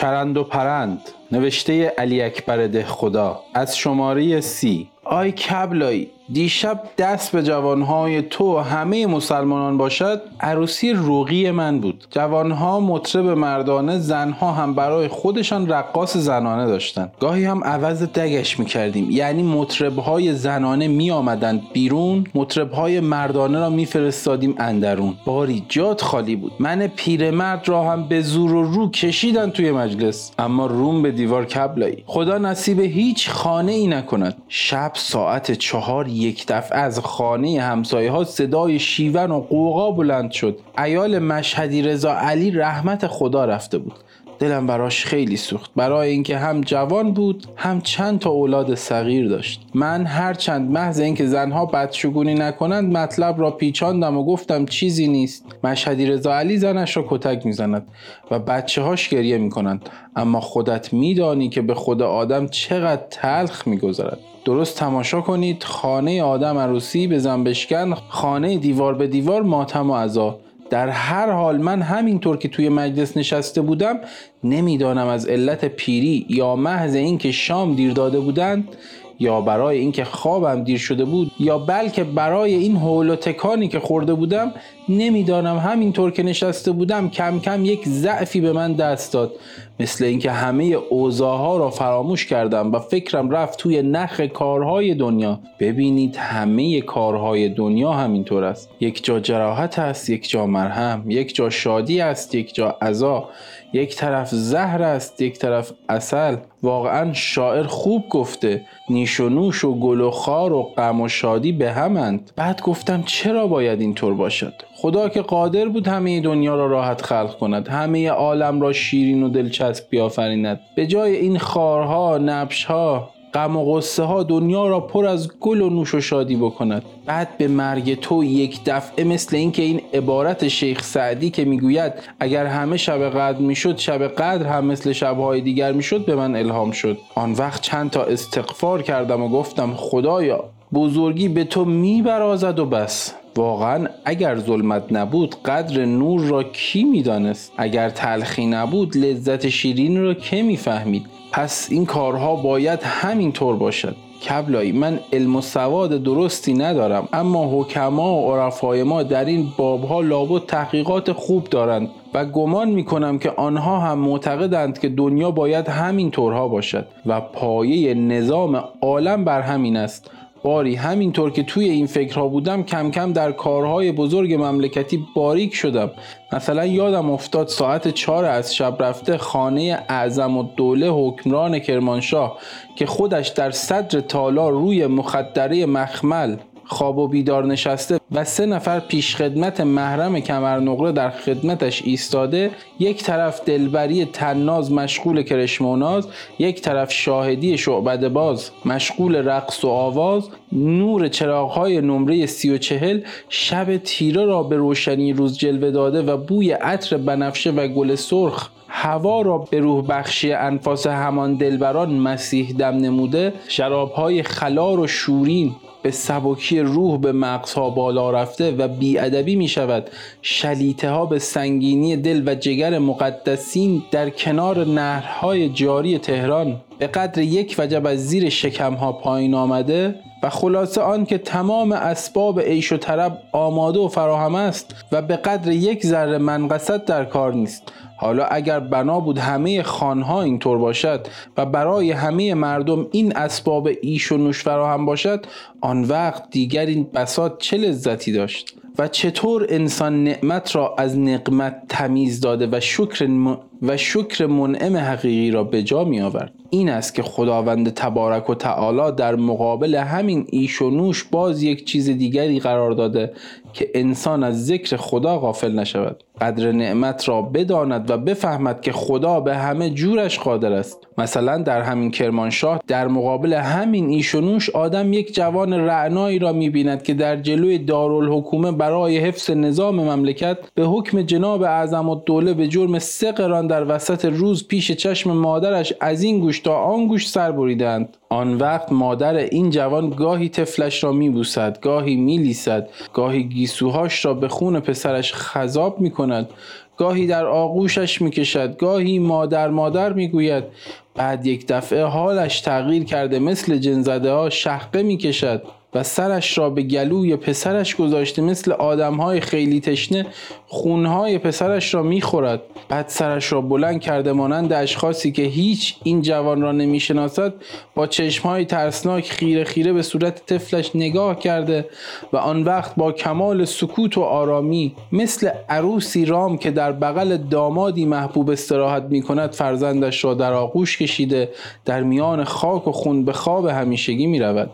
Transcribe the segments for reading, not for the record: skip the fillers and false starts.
چرند و پرند نوشته علی اکبر دهخدا از شماره 30. آی کبلایی، دیشب دست به جوانهای تو همه مسلمانان باشد عروسی روغی من بود. جوانها مطرب مردانه، زنها هم برای خودشان رقاص زنانه داشتند. گاهی هم عوض دگش میکردیم، یعنی مطربهای زنانه میآمدند بیرون، مطربهای مردانه را میفرستادیم اندرون. باری جات خالی بود. من پیرمرد را هم به زور و رو کشیدن توی مجلس، اما روم به دیوار کبلایی. خدا نصیب هیچ خانه ای نکند. شب ساعت 4 یک دفعه از خانه همسایه ها صدای شیون و قوقا بلند شد. عیال مشهدی رضا علی رحمت خدا رفته بود. دلم براش خیلی سوخت، برای اینکه هم جوان بود هم چند تا اولاد صغیر داشت. من هرچند محض اینکه زنها بدشگونی نکنند مطلب را پیچاندم و گفتم چیزی نیست. مشهدی رضا علی زنش را کتک میزند و بچه‌هاش گریه میکنند، اما خودت میدانی که به خود آدم چقدر تلخ میگذرد. درست تماشا کنید، خانه آدم عروسی به زنبشکن، خانه دیوار به دیوار ماتم و عزا. در هر حال من همینطور که توی مجلس نشسته بودم، نمیدانم از علت پیری یا محض اینکه شام دیر داده بودند یا برای اینکه خوابم دیر شده بود یا بلکه برای این هول و تکانی که خورده بودم، نمیدانم همینطور که نشسته بودم کم کم یک ضعفی به من دست داد، مثل اینکه همه اوضاعها را فراموش کردم و فکرم رفت توی نخ کارهای دنیا. ببینید همه کارهای دنیا همینطور است، یک جا جراحت است، یک جا مرهم، یک جا شادی است، یک جا عزا، یک طرف زهر است، یک طرف عسل. واقعا شاعر خوب گفته، نیش و نوش و گل و خار و غم و شادی به همند. بعد گفتم چرا باید اینطور باشد؟ خدا که قادر بود همه دنیا را راحت خلق کند، همه عالم را شیرین و دلچسب بیافریند. به جای این خارها، نبشها، غم و غصه ها، دنیا را پر از گل و نوش و شادی بکند. بعد به مرگ تو یک دفعه، مثل اینکه این عبارت شیخ سعدی که میگوید اگر همه شب قدر میشد، شب قدر هم مثل شبهای دیگر میشد، به من الهام شد. آن وقت چند تا استغفار کردم و گفتم خدایا بزرگی به تو میبرازد و بس. واقعا اگر ظلمت نبود قدر نور را کی میدانست؟ اگر تلخی نبود لذت شیرین را که میفهمید؟ پس این کارها باید همینطور باشد. کبلایی، من علم و سواد درستی ندارم، اما حکما و عرفای ما در این بابها لابد تحقیقات خوب دارند و گمان میکنم که آنها هم معتقدند که دنیا باید همینطورها باشد و پایه نظام عالم بر همین است. باری همینطور که توی این فکرها بودم کم کم در کارهای بزرگ مملکتی باریک شدم. مثلا یادم افتاد ساعت 4 از شب رفته خانه اعظم الدوله حکمران کرمانشاه که خودش در صدر تالار روی مخدره مخمل خواب و بیدار نشسته و 3 نفر پیش خدمت محرم کمرنقره در خدمتش ایستاده، یک طرف دلبری تناز مشغول کرشموناز، یک طرف شاهدی شعبده باز مشغول رقص و آواز، نور چراغ‌های نمره 30 و 40 شب تیره را به روشنی روز جلوه داده و بوی عطر بنفشه و گل سرخ هوا را به روح بخشی انفاس همان دلبران مسیح دم نموده، شراب‌های خلار و شورین به سبکی روح به مغزها بالا رفته و بی‌ادبی می‌شود. شلیته ها به سنگینی دل و جگر مقدسین در کنار نهرهای جاری تهران به قدر یک وجب از زیر شکمها پایین آمده و خلاصه آن که تمام اسباب عیش و طرب آماده و فراهم است و به قدر یک ذره منقصت در کار نیست. حالا اگر بنا بود همه خانها اینطور باشد و برای همه مردم این اسباب ایش و نوش فراهم باشد، آن وقت دیگر این بساط چه لذتی داشت؟ و چطور انسان نعمت را از نقمت تمیز داده و شکر منعم حقیقی را به جا می آورد. این است که خداوند تبارک و تعالی در مقابل همین ایش و نوش باز یک چیز دیگری قرار داده که انسان از ذکر خدا غافل نشود، قدر نعمت را بداند و بفهمد که خدا به همه جورش قادر است. مثلا در همین کرمانشاه در مقابل همین ایش و نوش آدم یک جوان رعنایی را می‌بیند که در جلوی دارالحکومه برای حفظ نظام مملکت به حکم جناب اعظم الدوله به جرم 3 قران در وسط روز پیش چشم مادرش از این گوش تا آن گوش سر بریدند. آن وقت مادر این جوان گاهی طفلش را میبوسد، گاهی میلیسد، گاهی گیسوهاش را به خون پسرش خضاب میکند، گاهی در آغوشش میکشد، گاهی مادر مادر میگوید، بعد یک دفعه حالش تغییر کرده، مثل جن‌زده ها شقه میکشد و سرش را به گلوی پسرش گذاشته، مثل آدم‌های خیلی تشنه خونهای پسرش را میخورد. بعد سرش را بلند کرده، مانند اشخاصی که هیچ این جوان را نمیشناسد، با چشمهای ترسناک خیره خیره به صورت طفلش نگاه کرده و آن وقت با کمال سکوت و آرامی، مثل عروسی رام که در بغل دامادی محبوب استراحت میکند، فرزندش را در آغوش کشیده در میان خاک و خون به خواب همیشگی میرود.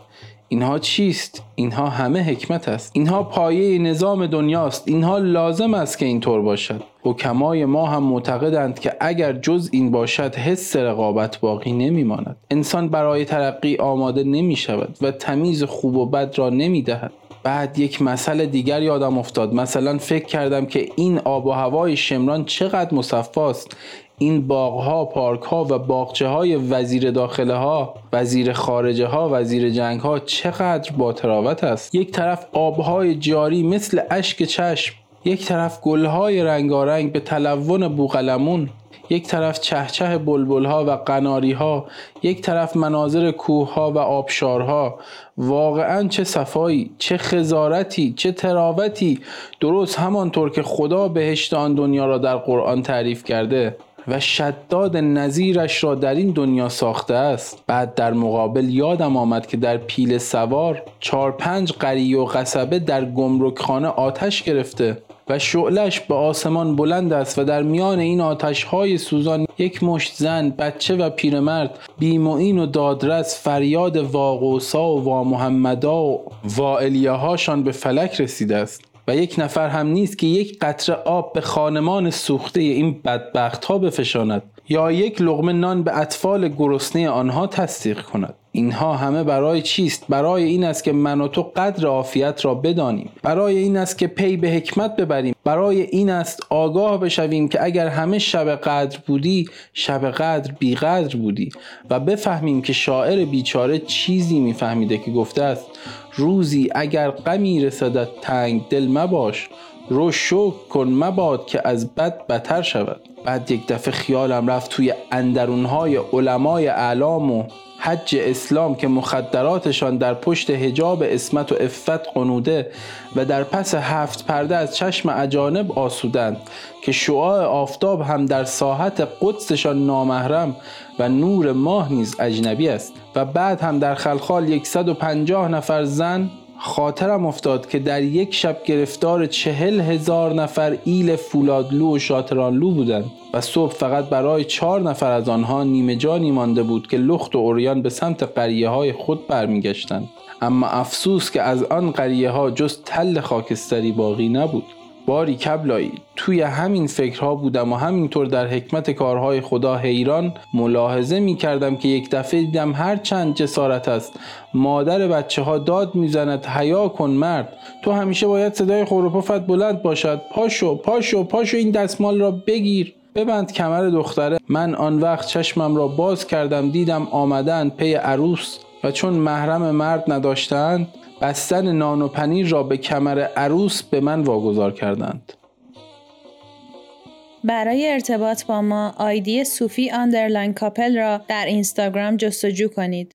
اینها چیست؟ اینها همه حکمت است. اینها پایه نظام دنیاست. اینها لازم است که اینطور باشد. حکمای ما هم معتقدند که اگر جز این باشد، حس رقابت باقی نمیماند. انسان برای ترقی آماده نمی شود و تمیز خوب و بد را نمی دهد. بعد یک مسئله دیگر یادم افتاد. مثلا فکر کردم که این آب و هوای شمران چقدر مصفاست. این باغها، پارکها و باغچه‌های وزیر داخله‌ها، وزیر خارجه‌ها، وزیر جنگ‌ها چقدر با تراوت است. یک طرف آب‌های جاری مثل اشک چشم، یک طرف گل‌های رنگارنگ به تلون بوقلمون، یک طرف چهچه بلبل‌ها و قناری‌ها، یک طرف مناظر کوه‌ها و آبشارها. واقعاً چه صفایی، چه خضارتی، چه تراوتی، درست همانطور که خدا بهشت آن دنیا را در قرآن تعریف کرده و شداد نظیرش را در این دنیا ساخته است. بعد در مقابل یادم آمد که در پیل سوار 4-5 قریه و قصبه در گمرکخانه آتش گرفته و شعله‌اش به آسمان بلند است و در میان این آتش‌های سوزان یک مشت زن، بچه و پیرمرد، بیمعین و دادرس، فریاد واقوسا و وامحمدا و والیه‌هاشان به فلک رسیده است. و یک نفر هم نیست که یک قطره آب به خانمان سوخته این بدبخت ها بفشاند یا یک لقمه نان به اطفال گرسنه آنها تصدیق کند. اینها همه برای چیست؟ برای این است که من و تو قدر عافیت را بدانیم. برای این است که پی به حکمت ببریم. برای این است آگاه بشویم که اگر همه شب قدر بودی، شب قدر بیقدر بودی. و بفهمیم که شاعر بیچاره چیزی میفهمیده که گفته است: روزی اگر غمی رسدت تنگ دل مباش، رو شکر کن مباد که از بد بتر شود. بعد یک دفعه خیالم رفت توی اندرونهای علمای اعلام و حج اسلام که مخدراتشان در پشت حجاب عصمت و عفت قنوده و در پس 7 پرده از چشم اجانب آسودند، که شعاع آفتاب هم در ساحت قدسشان نامحرم و نور ماه نیز اجنبی است. و بعد هم در خلخال 150 نفر زن. خاطرم افتاد که در یک شب گرفتار 40,000 نفر ایل فولادلو و شاترانلو بودند و صبح فقط برای 4 نفر از آنها نیمه جانی مانده بود که لخت و عریان به سمت قریه های خود برمیگشتند. اما افسوس که از آن قریه ها جز تل خاکستری باقی نبود. باری کبلایی، توی همین فکرها بودم و همینطور در حکمت کارهای خدا حیران ملاحظه می کردم که یک دفعه دیدم هر چند جسارت است، مادر بچه ها داد می زند: حیا کن مرد، تو همیشه باید صدای خروپفت بلند باشد، پاشو پاشو پاشو این دستمال را بگیر، ببند کمر دختره. من آن وقت چشمم را باز کردم، دیدم آمدن پی عروس و چون محرم مرد نداشتند، بستن نان و پنیر را به کمر عروس به من واگذار کردند. برای ارتباط با ما آیدی صوفی_کاپل را در اینستاگرام جستجو کنید.